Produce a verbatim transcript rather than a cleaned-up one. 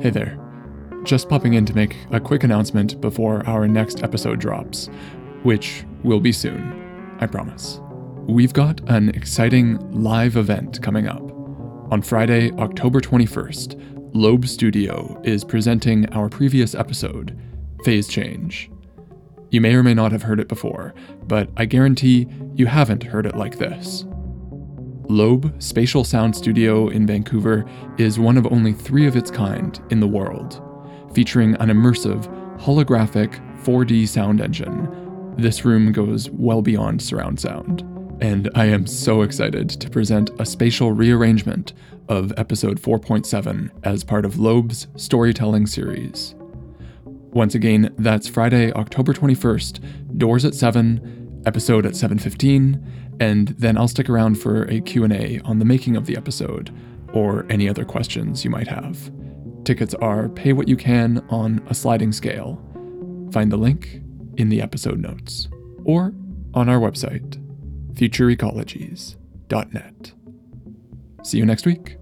Hey there. Just popping in to make a quick announcement before our next episode drops, which will be soon, I promise. We've got an exciting live event coming up. On Friday, October twenty-first, Lobe Studio is presenting our previous episode, Phase Change. You may or may not have heard it before, but I guarantee you haven't heard it like this. Lobe Spatial Sound Studio in Vancouver is one of only three of its kind in the world, featuring an immersive, holographic four D sound engine. This room goes well beyond surround sound, and I am so excited to present a spatial rearrangement of episode four point seven as part of Lobe's storytelling series. Once again, that's Friday, October twenty-first, doors at seven, episode at seven fifteen, and then I'll stick around for a Q and A on the making of the episode, or any other questions you might have. Tickets are pay what you can on a sliding scale. Find the link in the episode notes, or on our website, future ecologies dot net. See you next week.